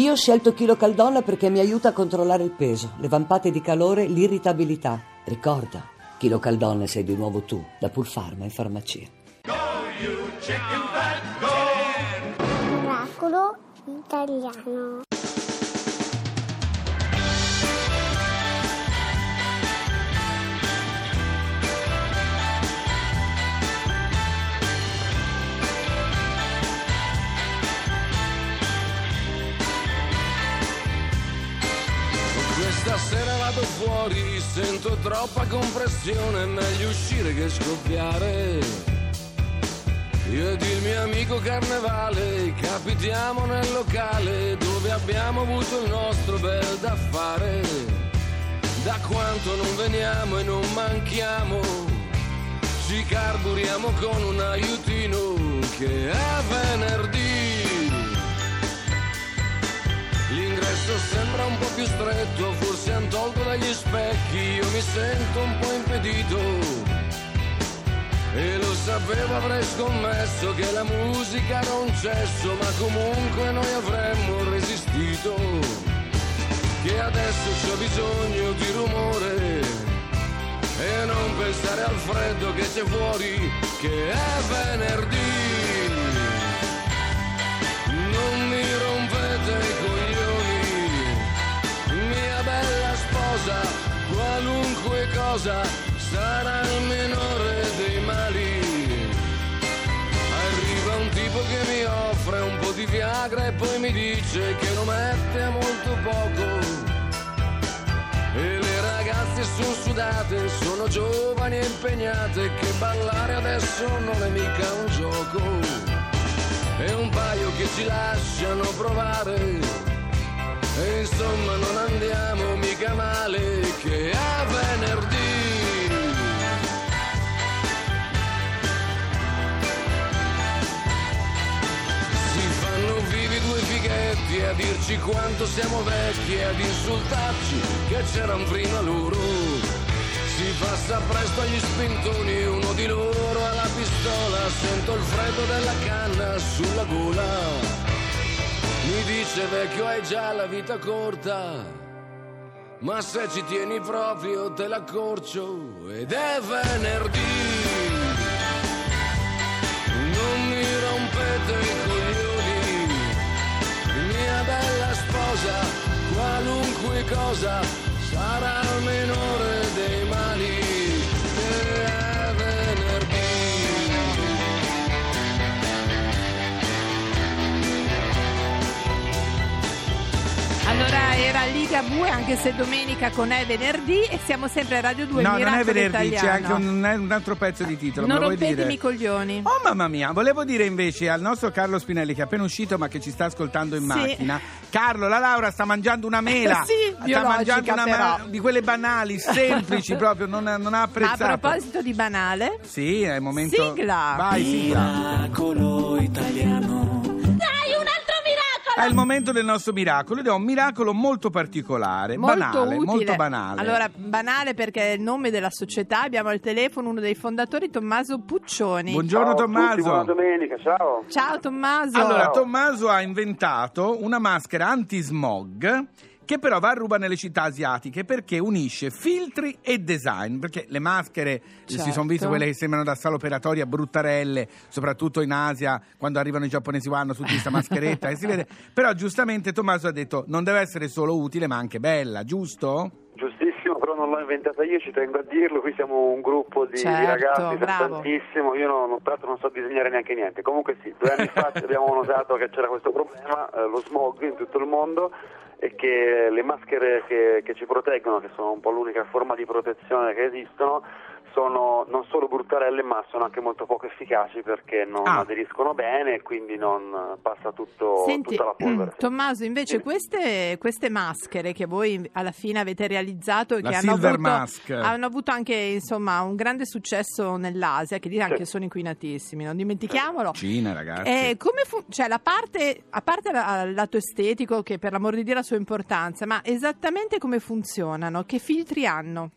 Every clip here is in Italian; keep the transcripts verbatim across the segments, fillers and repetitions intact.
Io ho scelto Chilo Caldonna perché mi aiuta a controllare il peso, le vampate di calore, l'irritabilità. Ricorda, Chilo Caldonna sei di nuovo tu, da Pull Pharma in farmacia. Go you chicken fat, go! Oracolo italiano. Questa sera vado fuori, sento troppa compressione, è meglio uscire che scoppiare. Io ed il mio amico Carnevale capitiamo nel locale dove abbiamo avuto il nostro bel da fare. Da quanto non veniamo e non manchiamo, ci carburiamo con un aiutino che è venerdì. L'ingresso sembra un po' più stretto, forse han tolto dagli specchi, io mi sento un po' impedito. E lo sapevo, avrei scommesso che la musica era un cesso, ma comunque noi avremmo resistito. Che adesso c'ho bisogno di rumore e non pensare al freddo che c'è fuori, che è venerdì. Non mi rompete con qualunque cosa, sarà il minore dei mali. Arriva un tipo che mi offre un po' di Viagra e poi mi dice che lo mette a molto poco. E le ragazze sono sudate, sono giovani e impegnate, che ballare adesso non è mica un gioco. E un paio che ci lasciano provare, e insomma non andiamo mica male, che è venerdì. Si fanno vivi due fighetti a dirci quanto siamo vecchi e ad insultarci che c'erano prima loro. Si passa presto agli spintoni, uno di loro ha la pistola, sento il freddo della canna sulla gola. Mi dice vecchio hai già la vita corta, ma se ci tieni proprio te l'accorcio, ed è venerdì. Non mi rompete i coglioni, mia bella sposa, qualunque cosa sarà il minore dei mali. Allora era Liga Bue, anche se domenica con è venerdì, e siamo sempre a Radio due. No, Miracolo non è venerdì, italiano. C'è anche un, un altro pezzo di titolo. Non rompetemi i coglioni. Oh mamma mia, volevo dire invece al nostro Carlo Spinelli, che è appena uscito ma che ci sta ascoltando in sì. macchina. Carlo, la Laura sta mangiando una mela. Sì, sta mangiando una mela di quelle banali, semplici proprio, non, non ha apprezzato. A proposito di banale. Sì, è il momento. Sigla. Vai, sigla. Miracolo italiano. È il momento del nostro miracolo ed è un miracolo molto particolare, molto banale, utile. molto banale. Allora, banale perché è il nome della società. Abbiamo al telefono uno dei fondatori, Tommaso Puccioni. Buongiorno, ciao Tommaso. Tutti, buona domenica, ciao. Ciao Tommaso. Allora, ciao. Tommaso ha inventato una maschera anti-smog che però va a ruba nelle città asiatiche perché unisce filtri e design, perché le maschere, certo. si sono viste quelle che sembrano da sala operatoria, bruttarelle, soprattutto in Asia, quando arrivano i giapponesi hanno su questa mascheretta e si vede, però giustamente Tommaso ha detto non deve essere solo utile ma anche bella, giusto? Giustissimo, però non l'ho inventata io, ci tengo a dirlo, qui siamo un gruppo di, certo, di ragazzi, tantissimo, io non, tra l'altro non so disegnare neanche niente, comunque sì, due anni fa abbiamo notato che c'era questo problema, eh, lo smog in tutto il mondo, e che le maschere che, che ci proteggono, che sono un po' l'unica forma di protezione che esistono, sono non solo bruttarelle ma sono anche molto poco efficaci perché non ah. aderiscono bene e quindi non passa tutto, Senti, tutta la polvere. Tommaso, invece sì. queste, queste maschere che voi alla fine avete realizzato e la che hanno avuto, hanno avuto anche insomma un grande successo nell'Asia, che dire anche sì. sono inquinatissimi, non dimentichiamolo. Cina, ragazzi. Eh, come fu- cioè la parte, a parte il lato estetico che per l'amor di Dio ha la sua importanza, ma esattamente come funzionano? Che filtri hanno?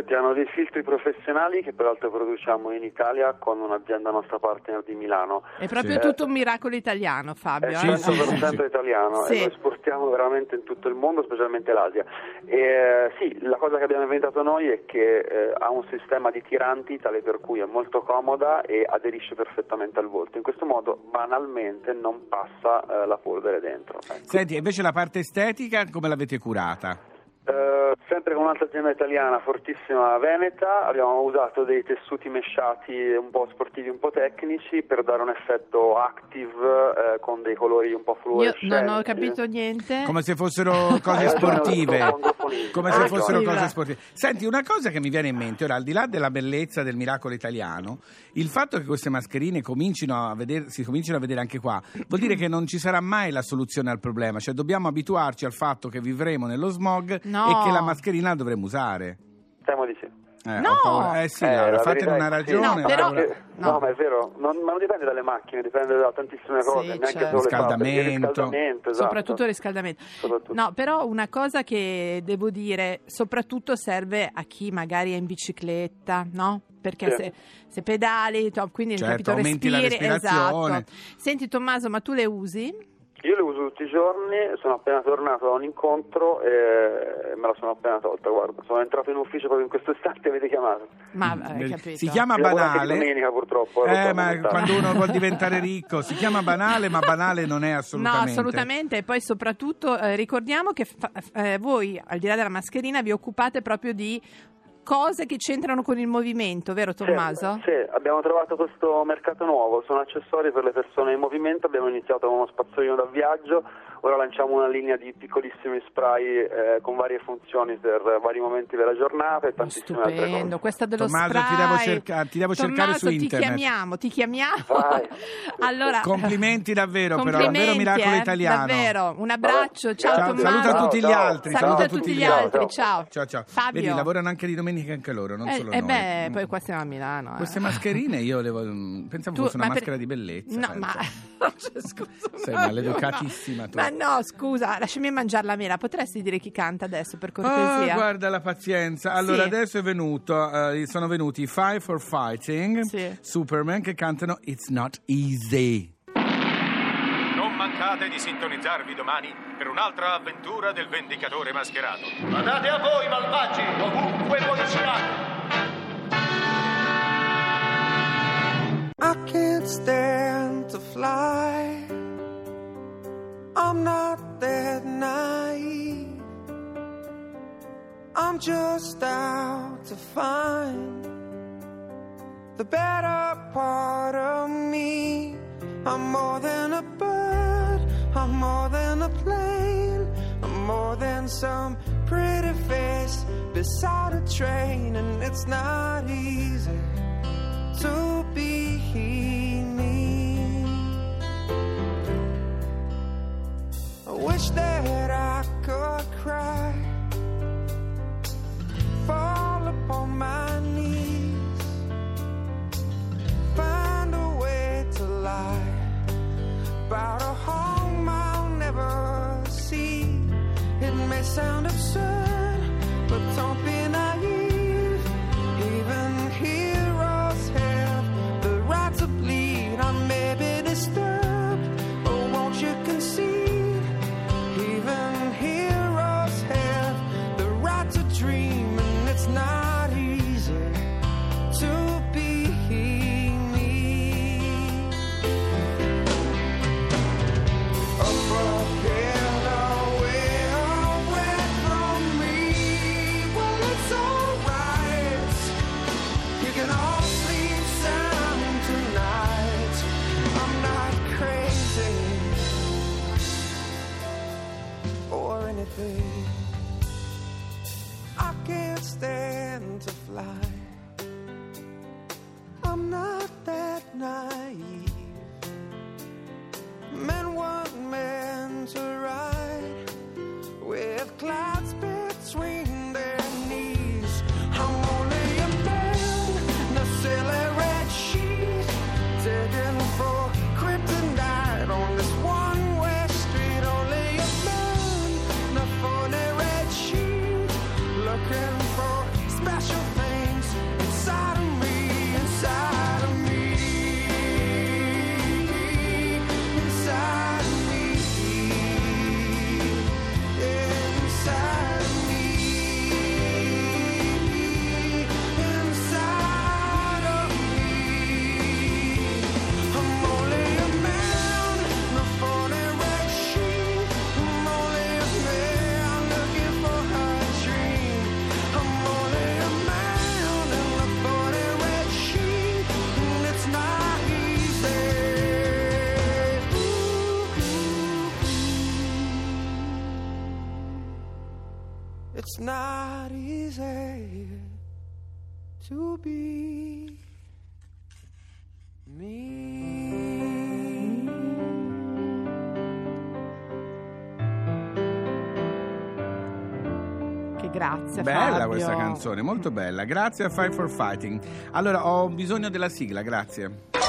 Cerchiamo dei filtri professionali che peraltro produciamo in Italia con un'azienda nostra partner di Milano. È proprio sì. tutto un miracolo italiano, Fabio. È cento per cento eh? sì, sì, sì. italiano sì. e lo esportiamo veramente in tutto il mondo, specialmente l'Asia. E, sì, la cosa che abbiamo inventato noi è che eh, ha un sistema di tiranti tale per cui è molto comoda e aderisce perfettamente al volto. In questo modo banalmente non passa eh, la polvere dentro. Ecco. Senti, invece la parte estetica come l'avete curata? Uh, sempre con un'altra azienda italiana fortissima, veneta, abbiamo usato dei tessuti mesciati un po' sportivi, un po' tecnici per dare un effetto active uh, con dei colori un po' fluorescenti. Io non ho capito niente. Come se fossero cose sportive. Come se fossero cose sportive. Senti, una cosa che mi viene in mente ora, al di là della bellezza del miracolo italiano, il fatto che queste mascherine comincino a vedere, si cominciano a vedere anche qua, vuol dire che non ci sarà mai la soluzione al problema, cioè dobbiamo abituarci al fatto che vivremo nello smog. No. E che la mascherina dovremmo usare. Siamo di sì. Eh, no, eh sì, eh, allora, fatene una ragione. No, però, no. no, ma è vero, non, ma non dipende dalle macchine, dipende da tantissime cose, sì, neanche certo. solo riscaldamento, il riscaldamento esatto. soprattutto il riscaldamento. Soprattutto. No, però una cosa che devo dire, soprattutto serve a chi magari è in bicicletta, no? Perché sì. se, se pedali, top, quindi certo, capito, aumenti respiri, la respirazione. Esatto. Senti Tommaso, ma tu le usi? Io le uso tutti i giorni, sono appena tornato da un incontro e me la sono appena tolta, guarda, sono entrato in ufficio proprio in questo istante e avete chiamato. Ma hai capito. Si chiama Io banale. Domenica purtroppo. Eh, ma diventare. Quando uno vuol diventare ricco, si chiama banale, ma banale non è assolutamente. No, assolutamente, e poi soprattutto eh, ricordiamo che fa, eh, voi al di là della mascherina vi occupate proprio di cose che c'entrano con il movimento, vero Tommaso? Sì, sì, abbiamo trovato questo mercato nuovo, sono accessori per le persone in movimento, abbiamo iniziato con uno spazzolino da viaggio, ora lanciamo una linea di piccolissimi spray eh, con varie funzioni per vari momenti della giornata e tantissime oh, altre cose. Questa dello Tommaso, spray. Ti devo, cerca- ti devo Tommaso, cercare su ti internet. Ti chiamiamo, ti chiamiamo. Allora, complimenti davvero, complimenti, però, davvero miracolo eh, italiano. Davvero, un abbraccio, ciao, ciao Tommaso. Saluta a tutti gli altri. Saluta ciao, a tutti gli altri, ciao. Ciao, ciao. Fabio. Vedi, lavorano anche di domenica. Anche loro, non eh, solo eh noi. E beh, poi qua siamo a Milano. Eh. Queste mascherine io le voglio... pensavo tu, fosse una ma maschera per... di bellezza. No, ma... cioè, scusa, sei ma maleducatissima ma... tu. Ma no, scusa, lasciami mangiare la mela. Potresti dire chi canta adesso, per cortesia? Oh, guarda la pazienza. Allora, sì. adesso è venuto, eh, sono venuti Five for Fighting, sì. Superman, che cantano It's Not Easy. Non mancate di sintonizzarvi domani per un'altra avventura del Vendicatore Mascherato. Badate a voi, malvagi, ovunque posizionati. I can't stand to fly. I'm not that naive. I'm just out to find the better part of me. I'm more than a bird, I'm more than a plane, I'm more than some pretty face beside a train, and it's not easy to be me. I wish that I could cry, fall upon my knees, find a way to lie about a home I'll never see. It may sound absurd, but don't be naive. Even heroes have the right to bleed. I may be disturbed, but won't you concede? Even heroes have the right to dream, and it's not easy to be here. I can't stand to fly. I'm not that naive. Men want men to ride with clouds between their knees. I'm only a man in a silly red sheet, digging for kryptonite on this one-way street. Only a man in a funny red sheet, looking for special. It's not easy to be me. Che grazie, bella Fabio. Questa canzone, molto bella. Grazie a Five for Fighting. Allora, ho bisogno della sigla, grazie. Che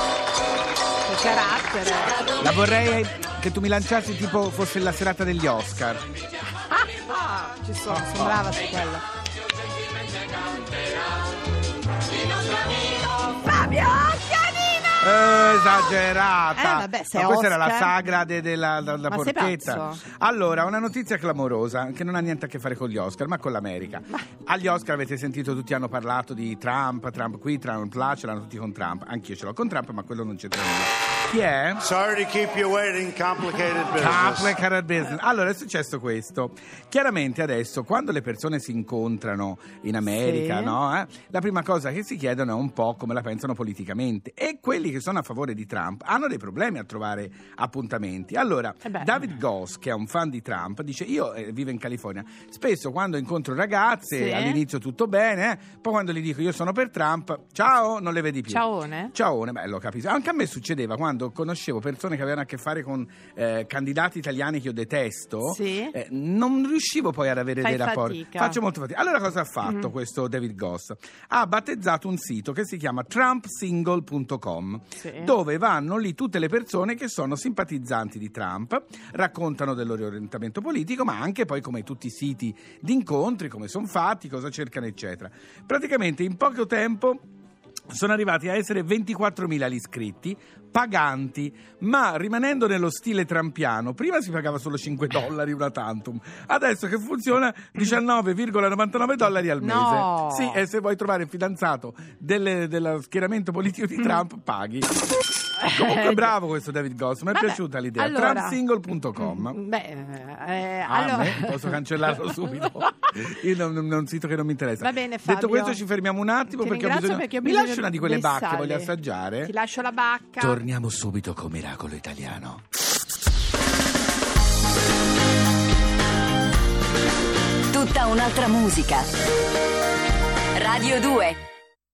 carattere. La vorrei che tu mi lanciassi tipo fosse la serata degli Oscar. Ah, ci sono, oh, sono brava su quello. Fabio Pianino! Esagerata! Eh, vabbè, sei Ma questa Oscar. Era la sagra de, de la, da, da porchetta. Allora, una notizia clamorosa che non ha niente a che fare con gli Oscar, ma con l'America. Ma... agli Oscar avete sentito, tutti hanno parlato di Trump, Trump qui, Trump là, ce l'hanno tutti con Trump. Anch'io ce l'ho con Trump, ma quello non c'entra nulla. Chi è? Sorry to keep you waiting, complicated business. Complicated business. Allora è successo questo. Chiaramente adesso quando le persone si incontrano in America, sì, no, eh, la prima cosa che si chiedono è un po' come la pensano politicamente, e quelli che sono a favore di Trump hanno dei problemi a trovare appuntamenti. Allora David Goss, che è un fan di Trump, dice: io eh, vivo in California, spesso quando incontro ragazze, sì, all'inizio tutto bene, eh, poi quando gli dico io sono per Trump, ciao, non le vedi più. Ciaone. Ciaone, beh, lo capisco. Anche a me succedeva quando conoscevo persone che avevano a che fare con eh, candidati italiani che io detesto, sì, eh, non riuscivo poi ad avere Fai dei rapporti. Fatica. Faccio molto fatica. Allora cosa ha fatto mm-hmm. questo David Goss? Ha battezzato un sito che si chiama Trump Single punto com, sì, dove vanno lì tutte le persone che sono simpatizzanti di Trump, raccontano del loro orientamento politico, ma anche poi come tutti i siti di incontri, come sono fatti, cosa cercano eccetera. Praticamente in poco tempo sono arrivati a essere ventiquattromila gli iscritti paganti, ma rimanendo nello stile trampiano. Prima si pagava solo cinque dollari una tantum, adesso che funziona diciannove virgola novantanove dollari al mese. No. Sì, e se vuoi trovare il fidanzato delle, dello schieramento politico di Trump paghi. Comunque bravo questo David Goss, mi è Vabbè, piaciuta l'idea. Allora, Trump Single punto com. Beh, eh, allora... me, posso cancellarlo subito. Io non, non, è un sito che non mi interessa. Va bene, Fabio. Detto questo ci fermiamo un attimo perché ho, bisogno... perché ho bisogno. Mi lasci una di quelle bacche, sale. Voglio assaggiare. Ti lascio la bacca. Torniamo subito con Miracolo Italiano. Tutta un'altra musica. Radio due.